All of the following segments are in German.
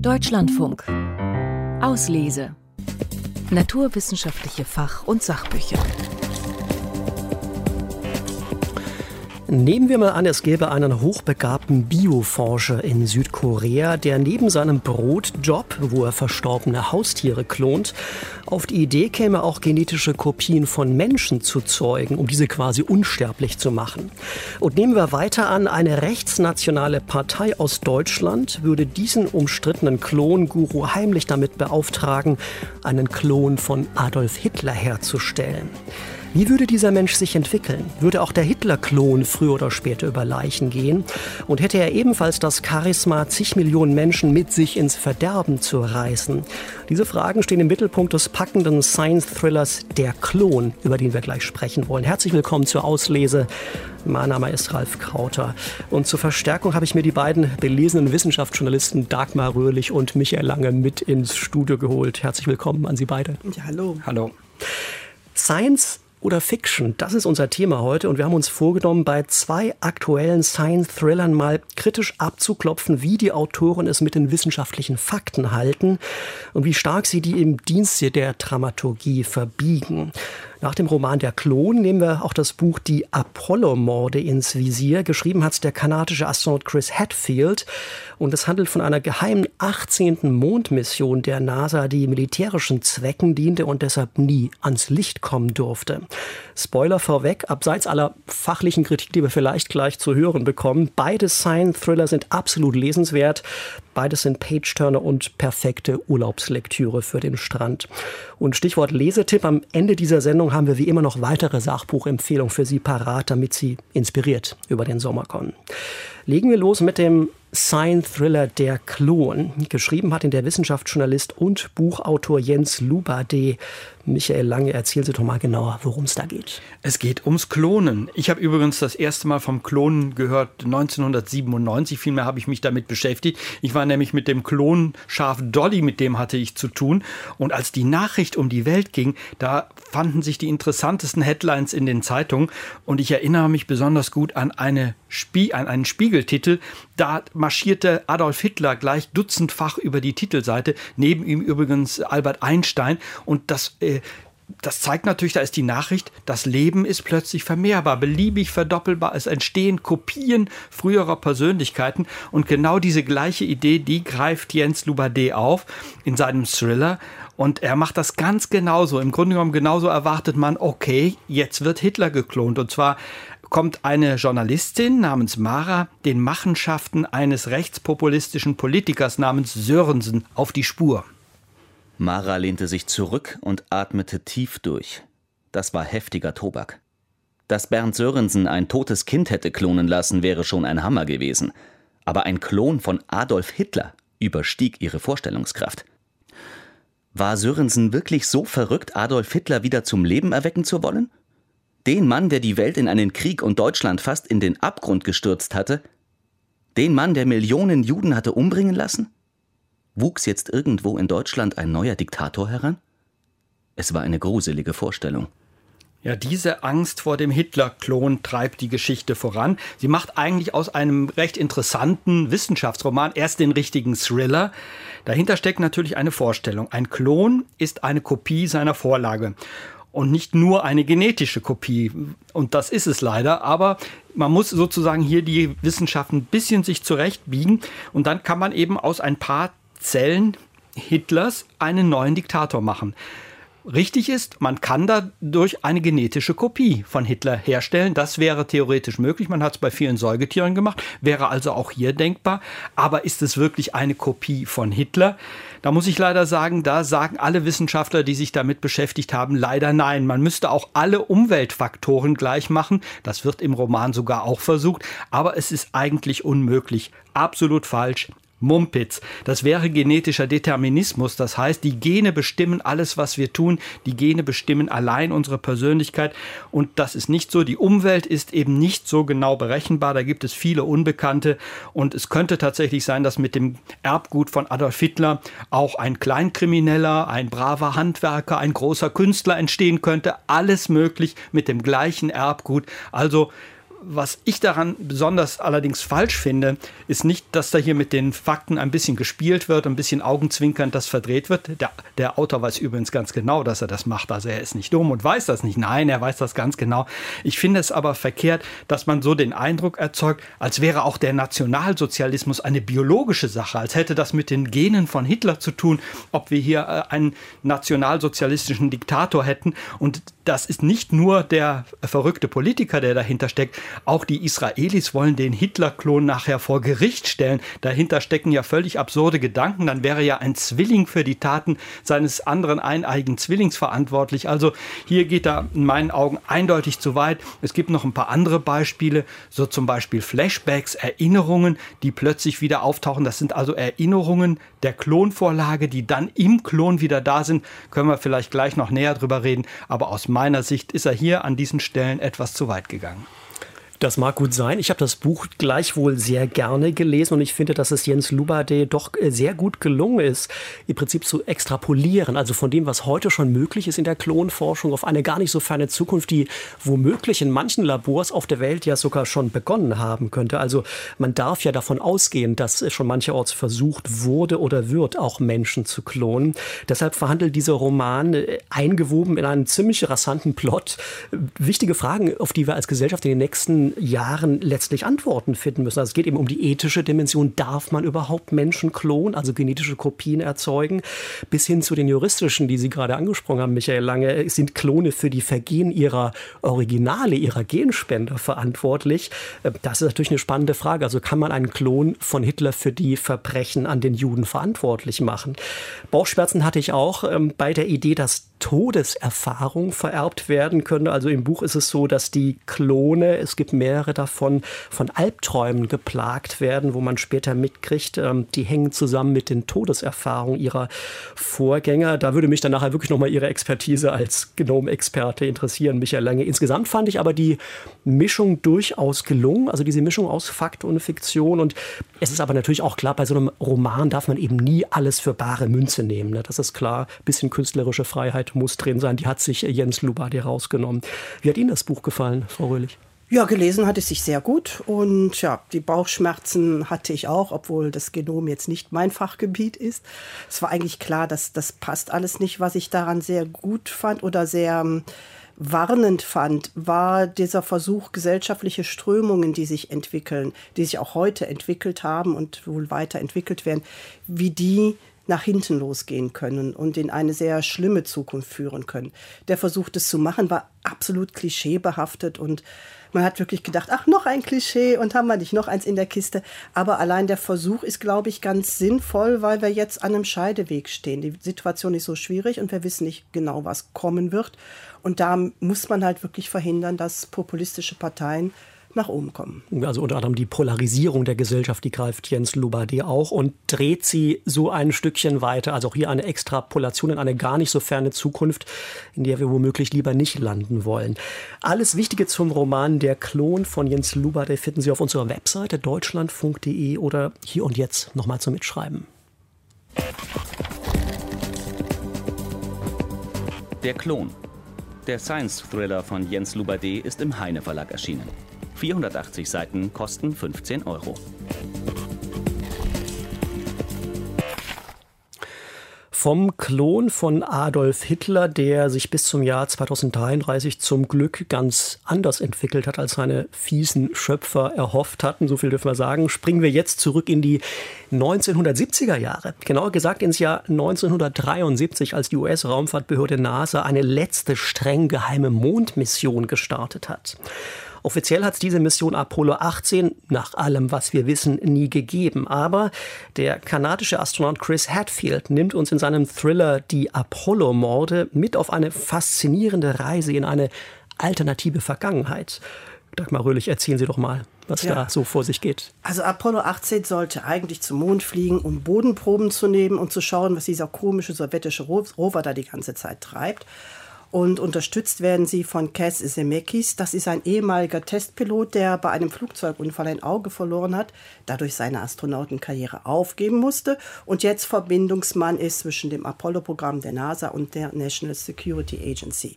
Deutschlandfunk. Auslese. Naturwissenschaftliche Fach- und Sachbücher. Nehmen wir mal an, es gäbe einen hochbegabten Bioforscher in Südkorea, der neben seinem Brotjob, wo er verstorbene Haustiere klont, auf die Idee käme, auch genetische Kopien von Menschen zu zeugen, um diese quasi unsterblich zu machen. Und nehmen wir weiter an, eine rechtsnationale Partei aus Deutschland würde diesen umstrittenen Klonguru heimlich damit beauftragen, einen Klon von Adolf Hitler herzustellen. Wie würde dieser Mensch sich entwickeln? Würde auch der Hitler-Klon früher oder später über Leichen gehen? Und hätte er ebenfalls das Charisma, zig Millionen Menschen mit sich ins Verderben zu reißen? Diese Fragen stehen im Mittelpunkt des packenden Science-Thrillers Der Klon, über den wir gleich sprechen wollen. Herzlich willkommen zur Auslese. Mein Name ist Ralf Krauter. Und zur Verstärkung habe ich mir die beiden belesenen Wissenschaftsjournalisten Dagmar Röhrlich und Michael Lange mit ins Studio geholt. Herzlich willkommen an Sie beide. Ja, hallo. Hallo. Science oder Fiction, das ist unser Thema heute und wir haben uns vorgenommen, bei zwei aktuellen Science-Thrillern mal kritisch abzuklopfen, wie die Autoren es mit den wissenschaftlichen Fakten halten und wie stark sie die im Dienste der Dramaturgie verbiegen. Nach dem Roman Der Klon nehmen wir auch das Buch Die Apollo-Morde ins Visier. Geschrieben hat der kanadische Astronaut Chris Hadfield. Und es handelt von einer geheimen 18. Mondmission der NASA, die militärischen Zwecken diente und deshalb nie ans Licht kommen durfte. Spoiler vorweg, abseits aller fachlichen Kritik, die wir vielleicht gleich zu hören bekommen, beide Science-Thriller sind absolut lesenswert. Beides sind Page-Turner und perfekte Urlaubslektüre für den Strand. Und Stichwort Lesetipp, am Ende dieser Sendung haben wir wie immer noch weitere Sachbuchempfehlungen für Sie parat, damit Sie inspiriert über den Sommer kommen. Legen wir los mit dem Science-Thriller Der Klon. Geschrieben hat ihn der Wissenschaftsjournalist und Buchautor Jens Lubbadeh. Michael Lange, erzählen Sie doch mal genauer, worum es da geht. Es geht ums Klonen. Ich habe übrigens das erste Mal vom Klonen gehört 1997. Vielmehr habe ich mich damit beschäftigt. Ich war nämlich mit dem Klonschaf Dolly, mit dem hatte ich zu tun. Und als die Nachricht um die Welt ging, da fanden sich die interessantesten Headlines in den Zeitungen. Und ich erinnere mich besonders gut an einen Spiegeltitel. Da marschierte Adolf Hitler gleich dutzendfach über die Titelseite. Neben ihm übrigens Albert Einstein. Und das zeigt natürlich, da ist die Nachricht, das Leben ist plötzlich vermehrbar, beliebig verdoppelbar, es entstehen Kopien früherer Persönlichkeiten und genau diese gleiche Idee, die greift Jens Lubbadeh auf in seinem Thriller. Und er macht das ganz genauso, im Grunde genommen genauso erwartet man, okay, jetzt wird Hitler geklont. Und zwar kommt eine Journalistin namens Mara den Machenschaften eines rechtspopulistischen Politikers namens Sörensen auf die Spur. Mara lehnte sich zurück und atmete tief durch. Das war heftiger Tobak. Dass Bernd Sörensen ein totes Kind hätte klonen lassen, wäre schon ein Hammer gewesen. Aber ein Klon von Adolf Hitler überstieg ihre Vorstellungskraft. War Sörensen wirklich so verrückt, Adolf Hitler wieder zum Leben erwecken zu wollen? Den Mann, der die Welt in einen Krieg und Deutschland fast in den Abgrund gestürzt hatte? Den Mann, der Millionen Juden hatte umbringen lassen? Wuchs jetzt irgendwo in Deutschland ein neuer Diktator heran? Es war eine gruselige Vorstellung. Ja, diese Angst vor dem Hitler-Klon treibt die Geschichte voran. Sie macht eigentlich aus einem recht interessanten Wissenschaftsroman erst den richtigen Thriller. Dahinter steckt natürlich eine Vorstellung. Ein Klon ist eine Kopie seiner Vorlage. Und nicht nur eine genetische Kopie. Und das ist es leider. Aber man muss sozusagen hier die Wissenschaft ein bisschen sich zurechtbiegen. Und dann kann man eben aus ein paar Zellen Hitlers einen neuen Diktator machen. Richtig ist, man kann dadurch eine genetische Kopie von Hitler herstellen. Das wäre theoretisch möglich. Man hat es bei vielen Säugetieren gemacht, wäre also auch hier denkbar. Aber ist es wirklich eine Kopie von Hitler? Da muss ich leider sagen, da sagen alle Wissenschaftler, die sich damit beschäftigt haben, leider nein. Man müsste auch alle Umweltfaktoren gleich machen. Das wird im Roman sogar auch versucht. Aber es ist eigentlich unmöglich. Absolut falsch. Mumpitz. Das wäre genetischer Determinismus. Das heißt, die Gene bestimmen alles, was wir tun. Die Gene bestimmen allein unsere Persönlichkeit. Und das ist nicht so. Die Umwelt ist eben nicht so genau berechenbar. Da gibt es viele Unbekannte. Und es könnte tatsächlich sein, dass mit dem Erbgut von Adolf Hitler auch ein Kleinkrimineller, ein braver Handwerker, ein großer Künstler entstehen könnte. Alles möglich mit dem gleichen Erbgut. Also Was ich daran besonders allerdings falsch finde, ist nicht, dass da hier mit den Fakten ein bisschen gespielt wird, ein bisschen augenzwinkernd das verdreht wird. Der Autor weiß übrigens ganz genau, dass er das macht. Also er ist nicht dumm und weiß das nicht. Nein, er weiß das ganz genau. Ich finde es aber verkehrt, dass man so den Eindruck erzeugt, als wäre auch der Nationalsozialismus eine biologische Sache, als hätte das mit den Genen von Hitler zu tun, ob wir hier einen nationalsozialistischen Diktator hätten. Und das ist nicht nur der verrückte Politiker, der dahinter steckt. Auch die Israelis wollen den Hitler-Klon nachher vor Gericht stellen. Dahinter stecken ja völlig absurde Gedanken. Dann wäre ja ein Zwilling für die Taten seines anderen eineiigen Zwillings verantwortlich. Also hier geht er in meinen Augen eindeutig zu weit. Es gibt noch ein paar andere Beispiele, so zum Beispiel Flashbacks, Erinnerungen, die plötzlich wieder auftauchen. Das sind also Erinnerungen der Klonvorlage, die dann im Klon wieder da sind. Können wir vielleicht gleich noch näher drüber reden. Aber aus meiner Sicht ist er hier an diesen Stellen etwas zu weit gegangen. Das mag gut sein. Ich habe das Buch gleichwohl sehr gerne gelesen und ich finde, dass es Jens Lubbadeh doch sehr gut gelungen ist, im Prinzip zu extrapolieren, also von dem, was heute schon möglich ist in der Klonforschung, auf eine gar nicht so ferne Zukunft, die womöglich in manchen Labors auf der Welt ja sogar schon begonnen haben könnte. Also man darf ja davon ausgehen, dass schon mancherorts versucht wurde oder wird, auch Menschen zu klonen. Deshalb verhandelt dieser Roman, eingewoben in einen ziemlich rasanten Plot, wichtige Fragen, auf die wir als Gesellschaft in den nächsten Jahren letztlich Antworten finden müssen. Also es geht eben um die ethische Dimension. Darf man überhaupt Menschen klonen, also genetische Kopien erzeugen? Bis hin zu den juristischen, die Sie gerade angesprochen haben, Michael Lange, sind Klone für die Vergehen ihrer Originale, ihrer Genspender verantwortlich? Das ist natürlich eine spannende Frage. Also kann man einen Klon von Hitler für die Verbrechen an den Juden verantwortlich machen? Bauchschmerzen hatte ich auch bei der Idee, dass Todeserfahrung vererbt werden könnte. Also im Buch ist es so, dass die Klone, es gibt mehrere davon, von Albträumen geplagt werden, wo man später mitkriegt, die hängen zusammen mit den Todeserfahrungen ihrer Vorgänger. Da würde mich dann nachher wirklich nochmal Ihre Expertise als Genomexperte interessieren, Michael Lange. Insgesamt fand ich aber die Mischung durchaus gelungen, also diese Mischung aus Fakt und Fiktion. Und es ist aber natürlich auch klar, bei so einem Roman darf man eben nie alles für bare Münze nehmen. Ne? Das ist klar, ein bisschen künstlerische Freiheit muss drin sein. Die hat sich Jens Lubbadeh rausgenommen. Wie hat Ihnen das Buch gefallen, Frau Röhrlich? Ja, gelesen hatte ich sich sehr gut und ja, die Bauchschmerzen hatte ich auch, obwohl das Genom jetzt nicht mein Fachgebiet ist. Es war eigentlich klar, dass das passt alles nicht. Was ich daran sehr gut fand oder sehr warnend fand, war dieser Versuch, gesellschaftliche Strömungen, die sich entwickeln, die sich auch heute entwickelt haben und wohl weiterentwickelt werden, wie die nach hinten losgehen können und in eine sehr schlimme Zukunft führen können. Der Versuch, das zu machen, war absolut klischeebehaftet und man hat wirklich gedacht, ach, noch ein Klischee und haben wir nicht noch eins in der Kiste. Aber allein der Versuch ist, glaube ich, ganz sinnvoll, weil wir jetzt an einem Scheideweg stehen. Die Situation ist so schwierig und wir wissen nicht genau, was kommen wird. Und da muss man halt wirklich verhindern, dass populistische Parteien nach oben kommen. Also unter anderem die Polarisierung der Gesellschaft, die greift Jens Lubbadeh auch und dreht sie so ein Stückchen weiter. Also auch hier eine Extrapolation in eine gar nicht so ferne Zukunft, in der wir womöglich lieber nicht landen wollen. Alles Wichtige zum Roman Der Klon von Jens Lubbadeh finden Sie auf unserer Webseite deutschlandfunk.de oder hier und jetzt nochmal zum Mitschreiben. Der Klon. Der Science-Thriller von Jens Lubbadeh ist im Heine Verlag erschienen. 480 Seiten kosten 15 Euro. Vom Klon von Adolf Hitler, der sich bis zum Jahr 2033 zum Glück ganz anders entwickelt hat, als seine fiesen Schöpfer erhofft hatten, so viel dürfen wir sagen, springen wir jetzt zurück in die 1970er Jahre. Genauer gesagt ins Jahr 1973, als die US-Raumfahrtbehörde NASA eine letzte streng geheime Mondmission gestartet hat. Offiziell hat es diese Mission Apollo 18 nach allem, was wir wissen, nie gegeben. Aber der kanadische Astronaut Chris Hadfield nimmt uns in seinem Thriller Die Apollo-Morde mit auf eine faszinierende Reise in eine alternative Vergangenheit. Dagmar Röhrlich, erzählen Sie doch mal, was da so vor sich geht. Also Apollo 18 sollte eigentlich zum Mond fliegen, um Bodenproben zu nehmen und zu schauen, was dieser komische sowjetische Rover da die ganze Zeit treibt. Und unterstützt werden sie von Cass Isemeckis. Das ist ein ehemaliger Testpilot, der bei einem Flugzeugunfall ein Auge verloren hat, dadurch seine Astronautenkarriere aufgeben musste und jetzt Verbindungsmann ist zwischen dem Apollo-Programm der NASA und der National Security Agency.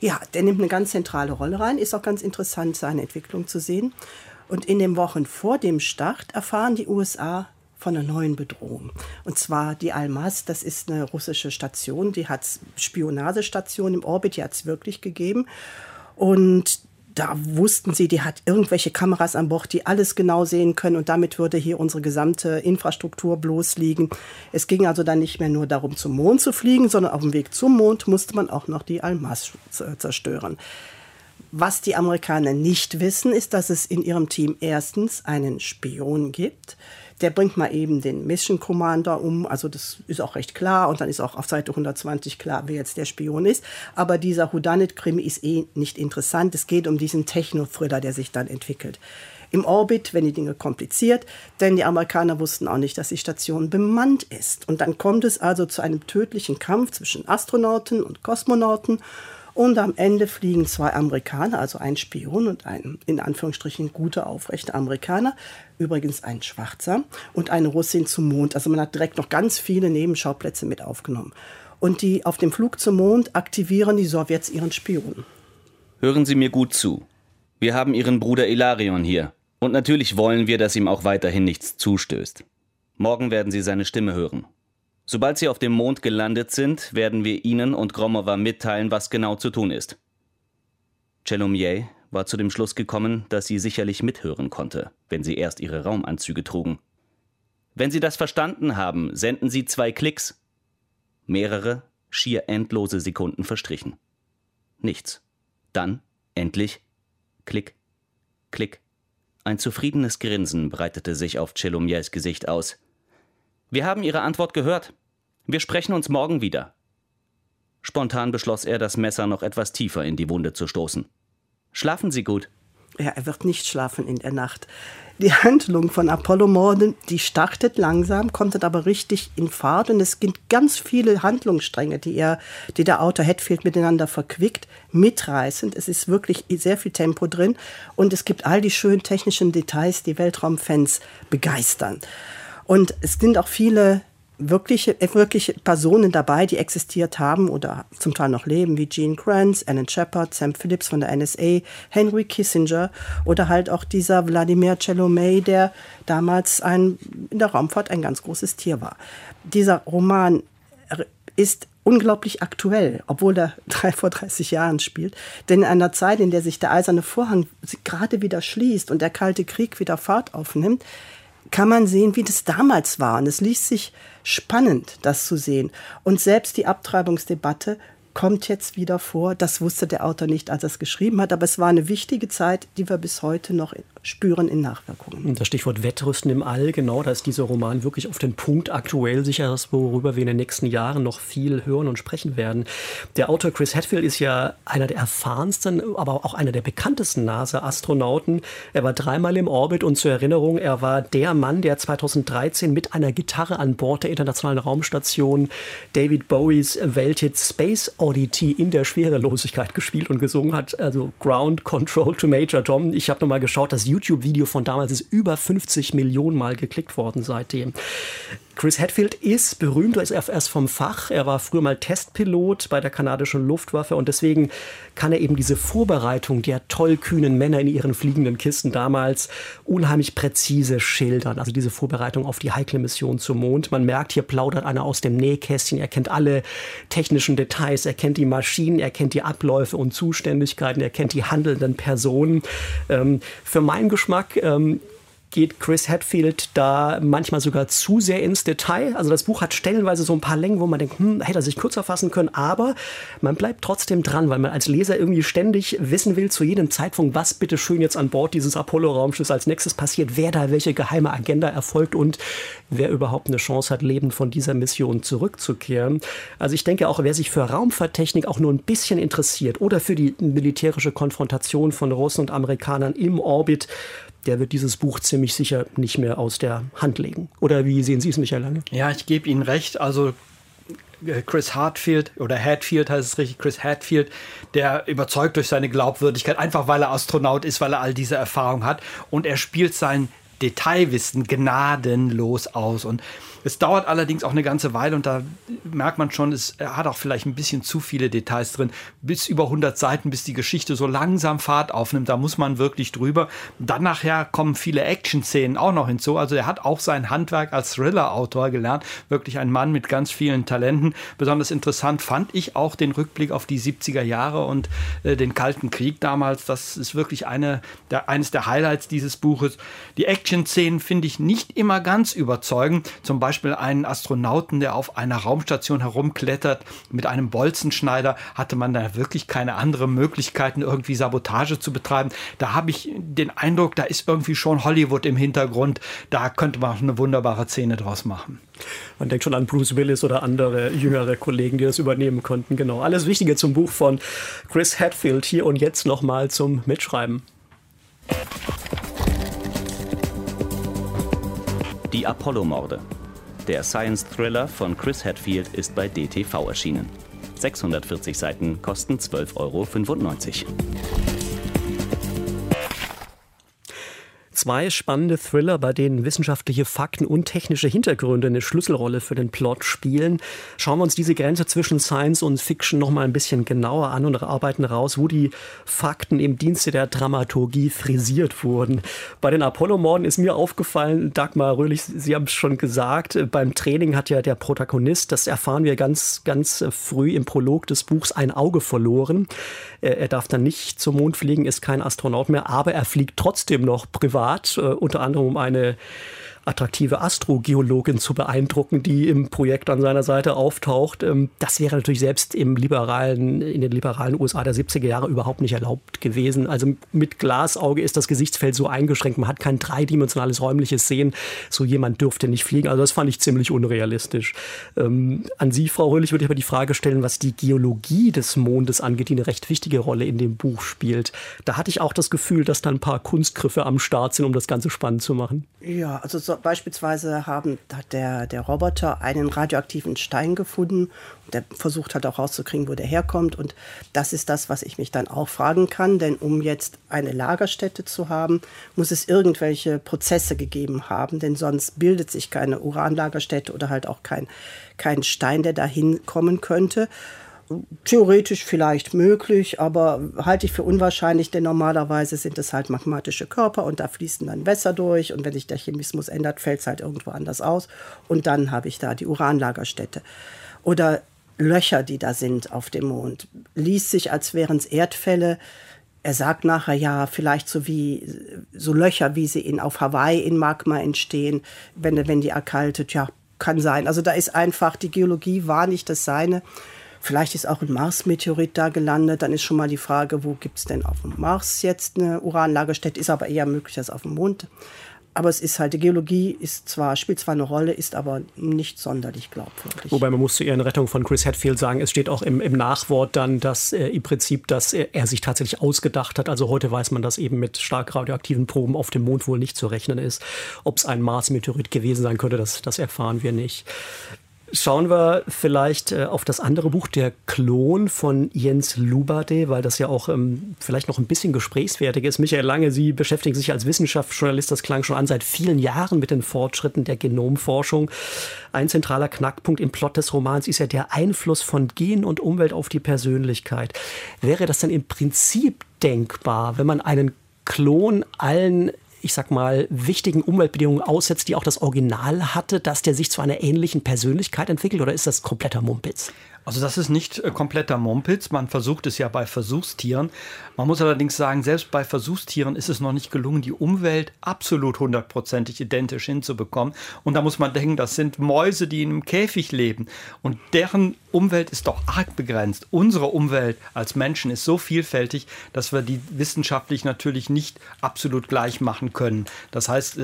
Ja, der nimmt eine ganz zentrale Rolle rein. Ist auch ganz interessant, seine Entwicklung zu sehen. Und in den Wochen vor dem Start erfahren die USA von einer neuen Bedrohung. Und zwar die Almas, das ist eine russische Station, die hat Spionagestation im Orbit, die hat es wirklich gegeben. Und da wussten sie, die hat irgendwelche Kameras an Bord, die alles genau sehen können. Und damit würde hier unsere gesamte Infrastruktur bloß liegen. Es ging also dann nicht mehr nur darum, zum Mond zu fliegen, sondern auf dem Weg zum Mond musste man auch noch die Almas zerstören. Was die Amerikaner nicht wissen, ist, dass es in ihrem Team erstens einen Spion gibt. Der bringt mal eben den Mission Commander um. Also das ist auch recht klar. Und dann ist auch auf Seite 120 klar, wer jetzt der Spion ist. Aber dieser Whodunit-Krimi ist eh nicht interessant. Es geht um diesen Techno-Thriller, der sich dann entwickelt. Im Orbit, wenn die Dinge kompliziert, denn die Amerikaner wussten auch nicht, dass die Station bemannt ist. Und dann kommt es also zu einem tödlichen Kampf zwischen Astronauten und Kosmonauten. Und am Ende fliegen zwei Amerikaner, also ein Spion und ein, in Anführungsstrichen, guter, aufrechter Amerikaner, übrigens ein Schwarzer, und eine Russin zum Mond. Also man hat direkt noch ganz viele Nebenschauplätze mit aufgenommen. Und die auf dem Flug zum Mond aktivieren die Sowjets ihren Spion. Hören Sie mir gut zu. Wir haben Ihren Bruder Ilarion hier. Und natürlich wollen wir, dass ihm auch weiterhin nichts zustößt. Morgen werden Sie seine Stimme hören. Sobald Sie auf dem Mond gelandet sind, werden wir Ihnen und Gromova mitteilen, was genau zu tun ist. Tschelomei war zu dem Schluss gekommen, dass sie sicherlich mithören konnte, wenn sie erst ihre Raumanzüge trugen. Wenn Sie das verstanden haben, senden Sie 2 Klicks. Mehrere, schier endlose Sekunden verstrichen. Nichts. Dann, endlich, Klick, Klick. Ein zufriedenes Grinsen breitete sich auf Tschelomeis Gesicht aus. Wir haben Ihre Antwort gehört. Wir sprechen uns morgen wieder. Spontan beschloss er, das Messer noch etwas tiefer in die Wunde zu stoßen. Schlafen Sie gut. Ja, er wird nicht schlafen in der Nacht. Die Handlung von Apollo-Morden, die startet langsam, kommt dann aber richtig in Fahrt. Und es gibt ganz viele Handlungsstränge, die der Autor Hadfield miteinander verquickt, mitreißend. Es ist wirklich sehr viel Tempo drin. Und es gibt all die schönen technischen Details, die Weltraumfans begeistern. Und es sind auch viele wirkliche Personen dabei, die existiert haben oder zum Teil noch leben, wie Gene Kranz, Alan Shepard, Sam Phillips von der NSA, Henry Kissinger oder halt auch dieser Wladimir Tschelomei, der damals in der Raumfahrt ein ganz großes Tier war. Dieser Roman ist unglaublich aktuell, obwohl er vor 30 Jahren spielt. Denn in einer Zeit, in der sich der eiserne Vorhang gerade wieder schließt und der Kalte Krieg wieder Fahrt aufnimmt, kann man sehen, wie das damals war. Und es liest sich spannend, das zu sehen. Und selbst die Abtreibungsdebatte kommt jetzt wieder vor. Das wusste der Autor nicht, als er es geschrieben hat. Aber es war eine wichtige Zeit, die wir bis heute noch spüren in Nachwirkungen. Das Stichwort Wettrüsten im All, genau, da ist dieser Roman wirklich auf den Punkt aktuell, sicher das, worüber wir in den nächsten Jahren noch viel hören und sprechen werden. Der Autor Chris Hadfield ist ja einer der erfahrensten, aber auch einer der bekanntesten NASA-Astronauten. Er war 3-mal im Orbit und zur Erinnerung, er war der Mann, der 2013 mit einer Gitarre an Bord der Internationalen Raumstation David Bowies Welthit Space Oddity in der Schwerelosigkeit gespielt und gesungen hat. Also Ground Control to Major Tom. Ich habe nochmal geschaut, das YouTube-Video von damals ist über 50 Millionen Mal geklickt worden seitdem. Chris Hadfield ist berühmt, er ist erst vom Fach. Er war früher mal Testpilot bei der kanadischen Luftwaffe und deswegen kann er eben diese Vorbereitung der tollkühnen Männer in ihren fliegenden Kisten damals unheimlich präzise schildern. Also diese Vorbereitung auf die heikle Mission zum Mond. Man merkt, hier plaudert einer aus dem Nähkästchen. Er kennt alle technischen Details, er kennt die Maschinen, er kennt die Abläufe und Zuständigkeiten, er kennt die handelnden Personen. Für meinen Geschmack geht Chris Hadfield da manchmal sogar zu sehr ins Detail. Also das Buch hat stellenweise so ein paar Längen, wo man denkt, hätte er sich kürzer fassen können, aber man bleibt trotzdem dran, weil man als Leser irgendwie ständig wissen will, zu jedem Zeitpunkt, was bitte schön jetzt an Bord dieses Apollo-Raumschiffs als nächstes passiert, wer da welche geheime Agenda erfolgt und wer überhaupt eine Chance hat, lebend von dieser Mission zurückzukehren. Also ich denke auch, wer sich für Raumfahrttechnik auch nur ein bisschen interessiert oder für die militärische Konfrontation von Russen und Amerikanern im Orbit, der wird dieses Buch ziemlich sicher nicht mehr aus der Hand legen. Oder wie sehen Sie es, Michael Lange? Ja, ich gebe Ihnen recht. Also Chris Hadfield, oder Hadfield heißt es richtig, Chris Hadfield, der überzeugt durch seine Glaubwürdigkeit, einfach weil er Astronaut ist, weil er all diese Erfahrung hat. Und er spielt sein Detailwissen gnadenlos aus. Und Es dauert allerdings auch eine ganze Weile und da merkt man schon, es hat auch vielleicht ein bisschen zu viele Details drin. Bis über 100 Seiten, bis die Geschichte so langsam Fahrt aufnimmt, da muss man wirklich drüber. Dann nachher kommen viele Action-Szenen auch noch hinzu. Also er hat auch sein Handwerk als Thriller-Autor gelernt. Wirklich ein Mann mit ganz vielen Talenten. Besonders interessant fand ich auch den Rückblick auf die 70er Jahre und den Kalten Krieg damals. Das ist wirklich eines der Highlights dieses Buches. Die Action-Szenen finde ich nicht immer ganz überzeugend. Zum Beispiel einen Astronauten, der auf einer Raumstation herumklettert mit einem Bolzenschneider, hatte man da wirklich keine anderen Möglichkeiten, irgendwie Sabotage zu betreiben. Da habe ich den Eindruck, da ist irgendwie schon Hollywood im Hintergrund. Da könnte man eine wunderbare Szene draus machen. Man denkt schon an Bruce Willis oder andere jüngere Kollegen, die das übernehmen konnten. Genau, alles Wichtige zum Buch von Chris Hadfield. Hier und jetzt nochmal zum Mitschreiben. Die Apollo-Morde. Der Science-Thriller von Chris Hadfield ist bei DTV erschienen. 640 Seiten kosten 12,95 €. Zwei spannende Thriller, bei denen wissenschaftliche Fakten und technische Hintergründe eine Schlüsselrolle für den Plot spielen. Schauen wir uns diese Grenze zwischen Science und Fiction noch mal ein bisschen genauer an und arbeiten raus, wo die Fakten im Dienste der Dramaturgie frisiert wurden. Bei den Apollo-Morden ist mir aufgefallen, Dagmar Röhrlich, Sie haben es schon gesagt, beim Training hat ja der Protagonist, das erfahren wir ganz, ganz früh im Prolog des Buchs, ein Auge verloren. Er darf dann nicht zum Mond fliegen, ist kein Astronaut mehr, aber er fliegt trotzdem noch privat. Unter anderem um eine attraktive Astrogeologin zu beeindrucken, die im Projekt an seiner Seite auftaucht. Das wäre natürlich selbst in den liberalen USA der 70er Jahre überhaupt nicht erlaubt gewesen. Also mit Glasauge ist das Gesichtsfeld so eingeschränkt. Man hat kein dreidimensionales räumliches Sehen. So jemand dürfte nicht fliegen. Also das fand ich ziemlich unrealistisch. An Sie, Frau Röhrlich, würde ich aber die Frage stellen, was die Geologie des Mondes angeht, die eine recht wichtige Rolle in dem Buch spielt. Da hatte ich auch das Gefühl, dass da ein paar Kunstgriffe am Start sind, um das Ganze spannend zu machen. Ja, also beispielsweise hat der Roboter einen radioaktiven Stein gefunden und der versucht halt auch rauszukriegen, wo der herkommt. Und das ist das, was ich mich dann auch fragen kann, denn um jetzt eine Lagerstätte zu haben, muss es irgendwelche Prozesse gegeben haben, denn sonst bildet sich keine Uranlagerstätte oder halt auch kein Stein, der dahin kommen könnte. Theoretisch vielleicht möglich, aber halte ich für unwahrscheinlich, denn normalerweise sind es halt magmatische Körper und da fließen dann Wässer durch und wenn sich der Chemismus ändert, fällt es halt irgendwo anders aus und dann habe ich da die Uranlagerstätte. Oder Löcher, die da sind auf dem Mond. Liest sich, als wären es Erdfälle. Er sagt nachher, ja, vielleicht so Löcher, wie sie auf Hawaii in Magma entstehen, wenn die erkaltet, ja, kann sein. Also da ist einfach, die Geologie war nicht das Seine. Vielleicht ist auch ein Mars-Meteorit da gelandet. Dann ist schon mal die Frage, wo gibt es denn auf dem Mars jetzt eine Uranlagerstätte? Ist aber eher möglich als auf dem Mond. Aber es ist halt, die Geologie spielt zwar eine Rolle, ist aber nicht sonderlich glaubwürdig. Wobei man muss zu Ihren Rettung von Chris Hadfield sagen, es steht auch im Nachwort dann, dass im Prinzip, dass er sich tatsächlich ausgedacht hat. Also heute weiß man, dass eben mit stark radioaktiven Proben auf dem Mond wohl nicht zu rechnen ist. Ob es ein Mars-Meteorit gewesen sein könnte, das erfahren wir nicht. Schauen wir vielleicht auf das andere Buch, Der Klon von Jens Lubbadeh, weil das ja auch vielleicht noch ein bisschen gesprächswertig ist. Michael Lange, Sie beschäftigen sich als Wissenschaftsjournalist, das klang schon an, seit vielen Jahren mit den Fortschritten der Genomforschung. Ein zentraler Knackpunkt im Plot des Romans ist ja der Einfluss von Gen und Umwelt auf die Persönlichkeit. Wäre das denn im Prinzip denkbar, wenn man einen Klon allen, ich sag mal, wichtigen Umweltbedingungen aussetzt, die auch das Original hatte, dass der sich zu einer ähnlichen Persönlichkeit entwickelt, oder ist das kompletter Mumpitz? Also das ist nicht kompletter Mumpitz, man versucht es ja bei Versuchstieren. Man muss allerdings sagen, selbst bei Versuchstieren ist es noch nicht gelungen, die Umwelt absolut 100% identisch hinzubekommen. Und da muss man denken, das sind Mäuse, die in einem Käfig leben. Und deren Umwelt ist doch arg begrenzt. Unsere Umwelt als Menschen ist so vielfältig, dass wir die wissenschaftlich natürlich nicht absolut gleich machen können. Das heißt,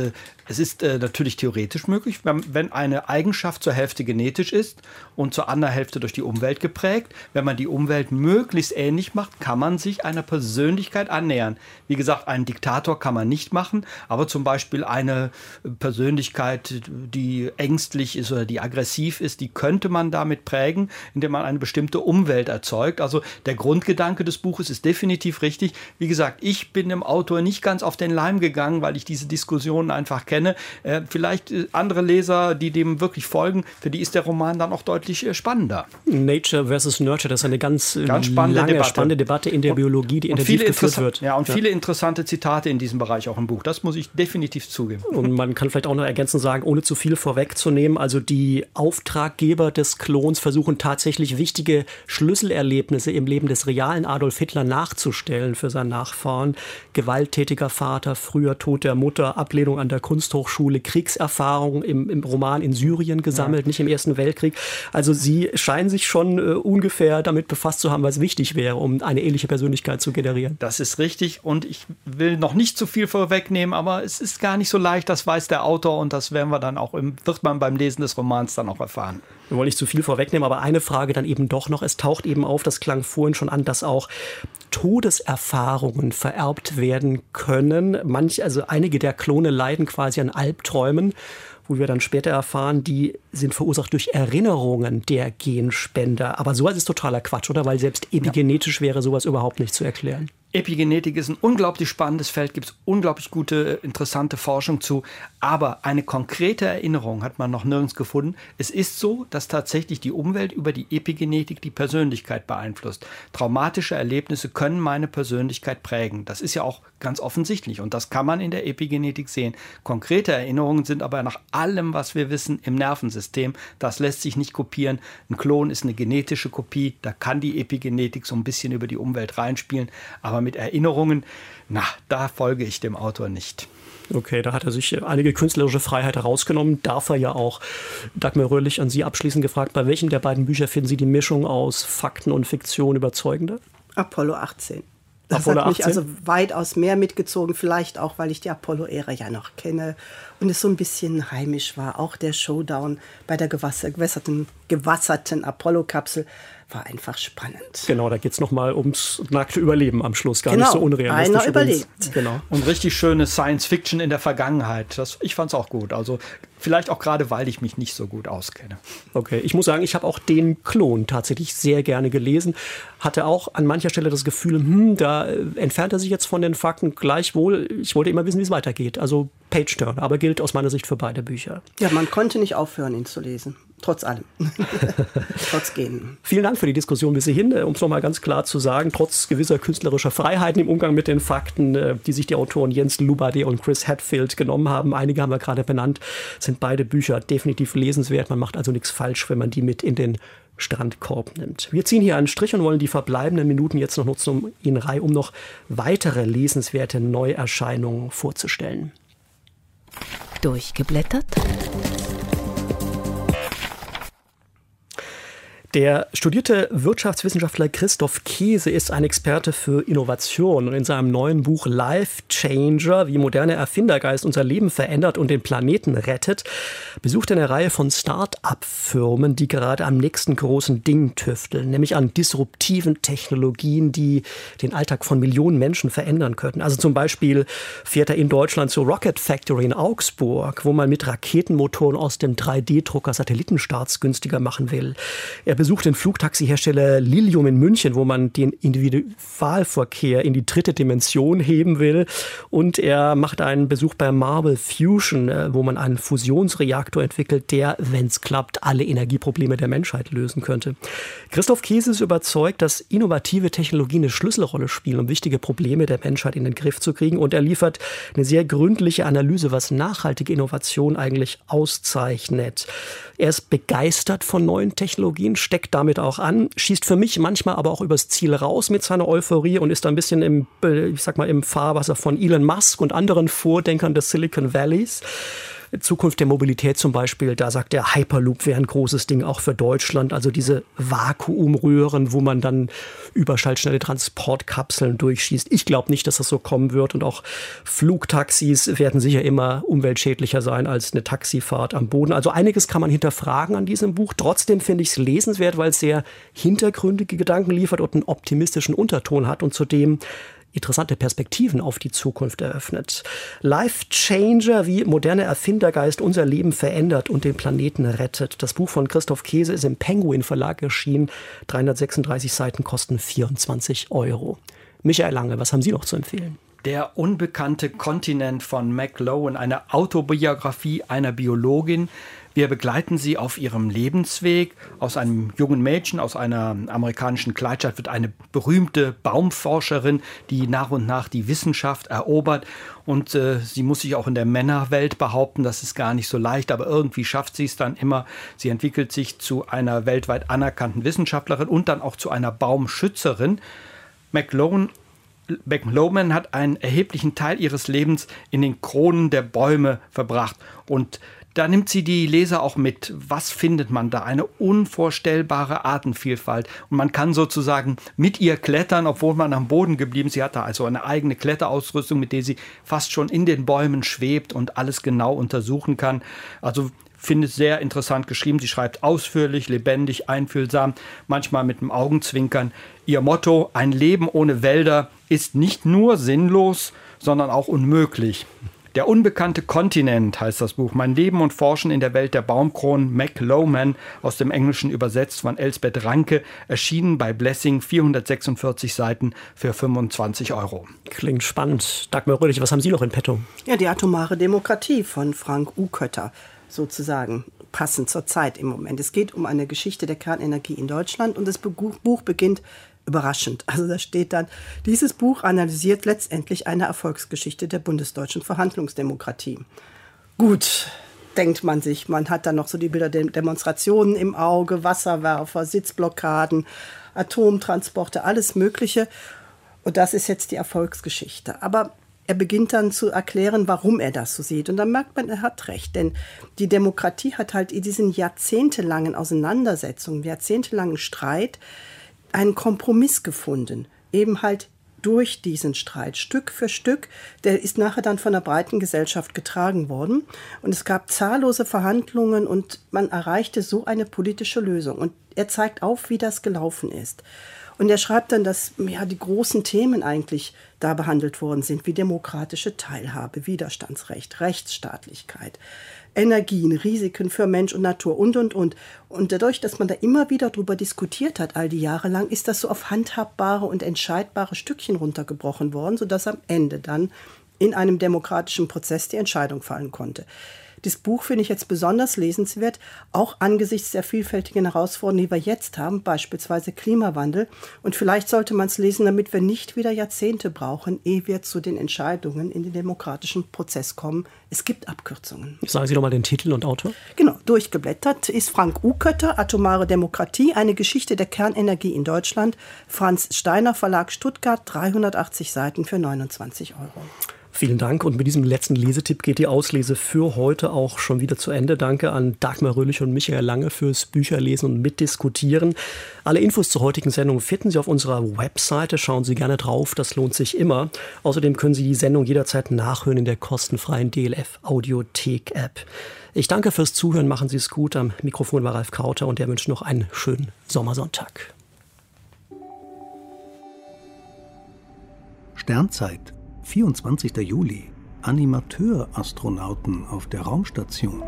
es ist natürlich theoretisch möglich, wenn eine Eigenschaft zur Hälfte genetisch ist und zur anderen Hälfte durch die Umwelt geprägt. Wenn man die Umwelt möglichst ähnlich macht, kann man sich einer Persönlichkeit annähern. Wie gesagt, einen Diktator kann man nicht machen, aber zum Beispiel eine Persönlichkeit, die ängstlich ist oder die aggressiv ist, die könnte man damit prägen, indem man eine bestimmte Umwelt erzeugt. Also der Grundgedanke des Buches ist definitiv richtig. Wie gesagt, ich bin dem Autor nicht ganz auf den Leim gegangen, weil ich diese Diskussionen einfach kenne. Vielleicht andere Leser, die dem wirklich folgen, für die ist der Roman dann auch deutlich spannender. Nature versus Nurture, das ist eine ganz spannende, lange, spannende Debatte in der Biologie, die intensiv geführt wird. Ja, und viele interessante Zitate in diesem Bereich auch im Buch. Das muss ich definitiv zugeben. Und man kann vielleicht auch noch ergänzend sagen, ohne zu viel vorwegzunehmen, also die Auftraggeber des Klons versuchen tatsächlich wichtige Schlüsselerlebnisse im Leben des realen Adolf Hitler nachzustellen für seinen Nachfahren. Gewalttätiger Vater, früher Tod der Mutter, Ablehnung an der Kunsthochschule, Kriegserfahrung im Roman in Syrien gesammelt, nicht im Ersten Weltkrieg. Also sie scheinen sich schon ungefähr damit befasst zu haben, was wichtig wäre, um eine ähnliche Persönlichkeit zu generieren. Das ist richtig und ich will noch nicht zu viel vorwegnehmen, aber es ist gar nicht so leicht, das weiß der Autor und das werden wir dann auch wird man beim Lesen des Romans dann auch erfahren. Wir wollen nicht zu viel vorwegnehmen, aber eine Frage dann eben doch noch. Es taucht eben auf, das klang vorhin schon an, dass auch Todeserfahrungen vererbt werden können. Einige der Klone leiden quasi an Albträumen, wo wir dann später erfahren, die sind verursacht durch Erinnerungen der Genspender. Aber sowas ist totaler Quatsch, oder? Weil selbst epigenetisch wäre sowas überhaupt nicht zu erklären. Epigenetik ist ein unglaublich spannendes Feld, gibt es unglaublich gute, interessante Forschung zu. Aber eine konkrete Erinnerung hat man noch nirgends gefunden. Es ist so, dass tatsächlich die Umwelt über die Epigenetik die Persönlichkeit beeinflusst. Traumatische Erlebnisse können meine Persönlichkeit prägen. Das ist ja auch ganz offensichtlich und das kann man in der Epigenetik sehen. Konkrete Erinnerungen sind aber nach allem, was wir wissen, im Nervensystem. Das lässt sich nicht kopieren. Ein Klon ist eine genetische Kopie. Da kann die Epigenetik so ein bisschen über die Umwelt reinspielen. Aber mit Erinnerungen, da folge ich dem Autor nicht. Okay, da hat er sich einige künstlerische Freiheit herausgenommen, darf er ja auch. Dagmar Röhrlich, an Sie abschließend gefragt, bei welchem der beiden Bücher finden Sie die Mischung aus Fakten und Fiktion überzeugender? Apollo 18. Das Apollo hat mich 18? Also weitaus mehr mitgezogen, vielleicht auch, weil ich die Apollo-Ära ja noch kenne und es so ein bisschen heimisch war. Auch der Showdown bei der gewasserten Apollo-Kapsel war einfach spannend. Genau, da geht es nochmal ums nackte Überleben am Schluss, gar nicht so unrealistisch. Einer überlebt. Genau. Und richtig schöne Science-Fiction in der Vergangenheit. Ich fand es auch gut. Also vielleicht auch gerade, weil ich mich nicht so gut auskenne. Okay, ich muss sagen, ich habe auch den Klon tatsächlich sehr gerne gelesen. Hatte auch an mancher Stelle das Gefühl, da entfernt er sich jetzt von den Fakten. Gleichwohl, ich wollte immer wissen, wie es weitergeht. Also Page-Turn, aber gilt aus meiner Sicht für beide Bücher. Ja, man konnte nicht aufhören, ihn zu lesen. Trotz allem. Trotz Genen. Vielen Dank für die Diskussion bis hierhin. Um es nochmal ganz klar zu sagen, trotz gewisser künstlerischer Freiheiten im Umgang mit den Fakten, die sich die Autoren Jens Lubbadeh und Chris Hadfield genommen haben, einige haben wir gerade benannt, sind beide Bücher definitiv lesenswert. Man macht also nichts falsch, wenn man die mit in den Strandkorb nimmt. Wir ziehen hier einen Strich und wollen die verbleibenden Minuten jetzt noch nutzen, um noch weitere lesenswerte Neuerscheinungen vorzustellen. Durchgeblättert. Der studierte Wirtschaftswissenschaftler Christoph Käse ist ein Experte für Innovation und in seinem neuen Buch Life Changer, wie moderner Erfindergeist unser Leben verändert und den Planeten rettet, besucht er eine Reihe von Start-up-Firmen, die gerade am nächsten großen Ding tüfteln, nämlich an disruptiven Technologien, die den Alltag von Millionen Menschen verändern könnten. Also zum Beispiel fährt er in Deutschland zur Rocket Factory in Augsburg, wo man mit Raketenmotoren aus dem 3D-Drucker Satellitenstarts günstiger machen will. Er besucht den Flugtaxi-Hersteller Lilium in München, wo man den Individualverkehr in die dritte Dimension heben will. Und er macht einen Besuch bei Marble Fusion, wo man einen Fusionsreaktor entwickelt, der, wenn es klappt, alle Energieprobleme der Menschheit lösen könnte. Christoph Käse ist überzeugt, dass innovative Technologien eine Schlüsselrolle spielen, um wichtige Probleme der Menschheit in den Griff zu kriegen. Und er liefert eine sehr gründliche Analyse, was nachhaltige Innovation eigentlich auszeichnet. Er ist begeistert von neuen Technologien, steckt damit auch an, schießt für mich manchmal aber auch übers Ziel raus mit seiner Euphorie und ist ein bisschen im Fahrwasser von Elon Musk und anderen Vordenkern des Silicon Valleys. Zukunft der Mobilität zum Beispiel, da sagt er, Hyperloop wäre ein großes Ding auch für Deutschland. Also diese Vakuumröhren, wo man dann überschallschnelle Transportkapseln durchschießt. Ich glaube nicht, dass das so kommen wird. Und auch Flugtaxis werden sicher immer umweltschädlicher sein als eine Taxifahrt am Boden. Also einiges kann man hinterfragen an diesem Buch. Trotzdem finde ich es lesenswert, weil es sehr hintergründige Gedanken liefert und einen optimistischen Unterton hat und zudem interessante Perspektiven auf die Zukunft eröffnet. Life Changer, wie moderner Erfindergeist unser Leben verändert und den Planeten rettet. Das Buch von Christoph Käse ist im Penguin Verlag erschienen. 336 Seiten kosten 24 €. Michael Lange, was haben Sie noch zu empfehlen? Der unbekannte Kontinent von Meg Lowman, eine Autobiografie einer Biologin. Wir begleiten sie auf ihrem Lebensweg. Aus einem jungen Mädchen, aus einer amerikanischen Kleinstadt wird eine berühmte Baumforscherin, die nach und nach die Wissenschaft erobert. Und sie muss sich auch in der Männerwelt behaupten. Das ist gar nicht so leicht, aber irgendwie schafft sie es dann immer. Sie entwickelt sich zu einer weltweit anerkannten Wissenschaftlerin und dann auch zu einer Baumschützerin. Meg Lowman hat einen erheblichen Teil ihres Lebens in den Kronen der Bäume verbracht. Und da nimmt sie die Leser auch mit. Was findet man da? Eine unvorstellbare Artenvielfalt. Und man kann sozusagen mit ihr klettern, obwohl man am Boden geblieben ist. Sie hat da also eine eigene Kletterausrüstung, mit der sie fast schon in den Bäumen schwebt und alles genau untersuchen kann. Also finde ich sehr interessant geschrieben. Sie schreibt ausführlich, lebendig, einfühlsam, manchmal mit einem Augenzwinkern. Ihr Motto, ein Leben ohne Wälder ist nicht nur sinnlos, sondern auch unmöglich. Der unbekannte Kontinent heißt das Buch. Mein Leben und Forschen in der Welt der Baumkronen, Meg Lowman, aus dem Englischen übersetzt von Elsbeth Ranke, erschienen bei Blessing, 446 Seiten für 25 €. Klingt spannend. Dagmar Röhrlich, was haben Sie noch in petto? Ja, die Atomare Demokratie von Frank Uekötter, sozusagen passend zur Zeit im Moment. Es geht um eine Geschichte der Kernenergie in Deutschland und das Buch beginnt überraschend. Also da steht dann, dieses Buch analysiert letztendlich eine Erfolgsgeschichte der bundesdeutschen Verhandlungsdemokratie. Gut, denkt man sich, man hat dann noch so die Bilder der Demonstrationen im Auge, Wasserwerfer, Sitzblockaden, Atomtransporte, alles Mögliche. Und das ist jetzt die Erfolgsgeschichte. Aber er beginnt dann zu erklären, warum er das so sieht. Und dann merkt man, er hat recht. Denn die Demokratie hat halt in diesen jahrzehntelangen Auseinandersetzungen, jahrzehntelangen Streit einen Kompromiss gefunden, eben halt durch diesen Streit, Stück für Stück. Der ist nachher dann von der breiten Gesellschaft getragen worden und es gab zahllose Verhandlungen und man erreichte so eine politische Lösung. Und er zeigt auf, wie das gelaufen ist. Und er schreibt dann, dass ja, die großen Themen eigentlich da behandelt worden sind, wie demokratische Teilhabe, Widerstandsrecht, Rechtsstaatlichkeit, Energien, Risiken für Mensch und Natur und. Und dadurch, dass man da immer wieder drüber diskutiert hat, all die Jahre lang, ist das so auf handhabbare und entscheidbare Stückchen runtergebrochen worden, sodass am Ende dann in einem demokratischen Prozess die Entscheidung fallen konnte. Das Buch finde ich jetzt besonders lesenswert, auch angesichts der vielfältigen Herausforderungen, die wir jetzt haben, beispielsweise Klimawandel. Und vielleicht sollte man es lesen, damit wir nicht wieder Jahrzehnte brauchen, ehe wir zu den Entscheidungen in den demokratischen Prozess kommen. Es gibt Abkürzungen. Sagen Sie doch mal den Titel und Autor. Genau, durchgeblättert ist Frank Uekötter, Atomare Demokratie, eine Geschichte der Kernenergie in Deutschland. Franz Steiner Verlag Stuttgart, 380 Seiten für 29 €. Vielen Dank. Und mit diesem letzten Lesetipp geht die Auslese für heute auch schon wieder zu Ende. Danke an Dagmar Röhrlich und Michael Lange fürs Bücherlesen und Mitdiskutieren. Alle Infos zur heutigen Sendung finden Sie auf unserer Webseite. Schauen Sie gerne drauf, das lohnt sich immer. Außerdem können Sie die Sendung jederzeit nachhören in der kostenfreien DLF-Audiothek-App. Ich danke fürs Zuhören. Machen Sie es gut. Am Mikrofon war Ralf Krauter und der wünscht noch einen schönen Sommersonntag. Sternzeit. 24. Juli. Animateur-Astronauten auf der Raumstation.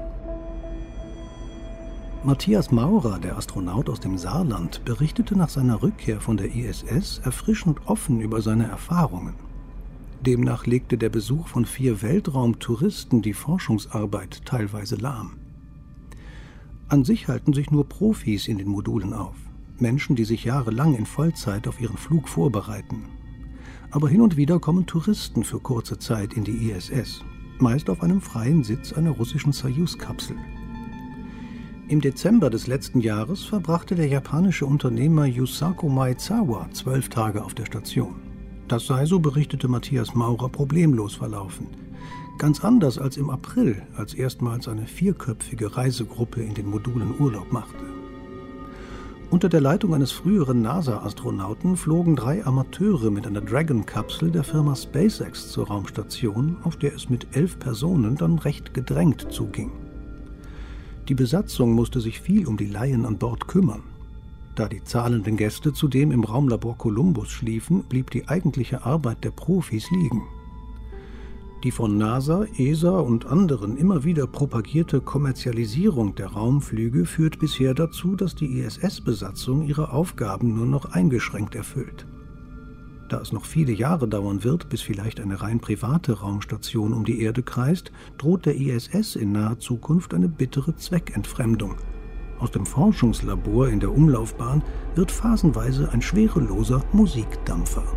Matthias Maurer, der Astronaut aus dem Saarland, berichtete nach seiner Rückkehr von der ISS erfrischend offen über seine Erfahrungen. Demnach legte der Besuch von 4 Weltraumtouristen die Forschungsarbeit teilweise lahm. An sich halten sich nur Profis in den Modulen auf, Menschen, die sich jahrelang in Vollzeit auf ihren Flug vorbereiten. Aber hin und wieder kommen Touristen für kurze Zeit in die ISS, meist auf einem freien Sitz einer russischen Soyuz-Kapsel. Im Dezember des letzten Jahres verbrachte der japanische Unternehmer Yusaku Maezawa 12 Tage auf der Station. Das sei, so berichtete Matthias Maurer, problemlos verlaufen. Ganz anders als im April, als erstmals eine vierköpfige Reisegruppe in den Modulen Urlaub machte. Unter der Leitung eines früheren NASA-Astronauten flogen 3 Amateure mit einer Dragon-Kapsel der Firma SpaceX zur Raumstation, auf der es mit 11 Personen dann recht gedrängt zuging. Die Besatzung musste sich viel um die Laien an Bord kümmern. Da die zahlenden Gäste zudem im Raumlabor Columbus schliefen, blieb die eigentliche Arbeit der Profis liegen. Die von NASA, ESA und anderen immer wieder propagierte Kommerzialisierung der Raumflüge führt bisher dazu, dass die ISS-Besatzung ihre Aufgaben nur noch eingeschränkt erfüllt. Da es noch viele Jahre dauern wird, bis vielleicht eine rein private Raumstation um die Erde kreist, droht der ISS in naher Zukunft eine bittere Zweckentfremdung. Aus dem Forschungslabor in der Umlaufbahn wird phasenweise ein schwereloser Musikdampfer.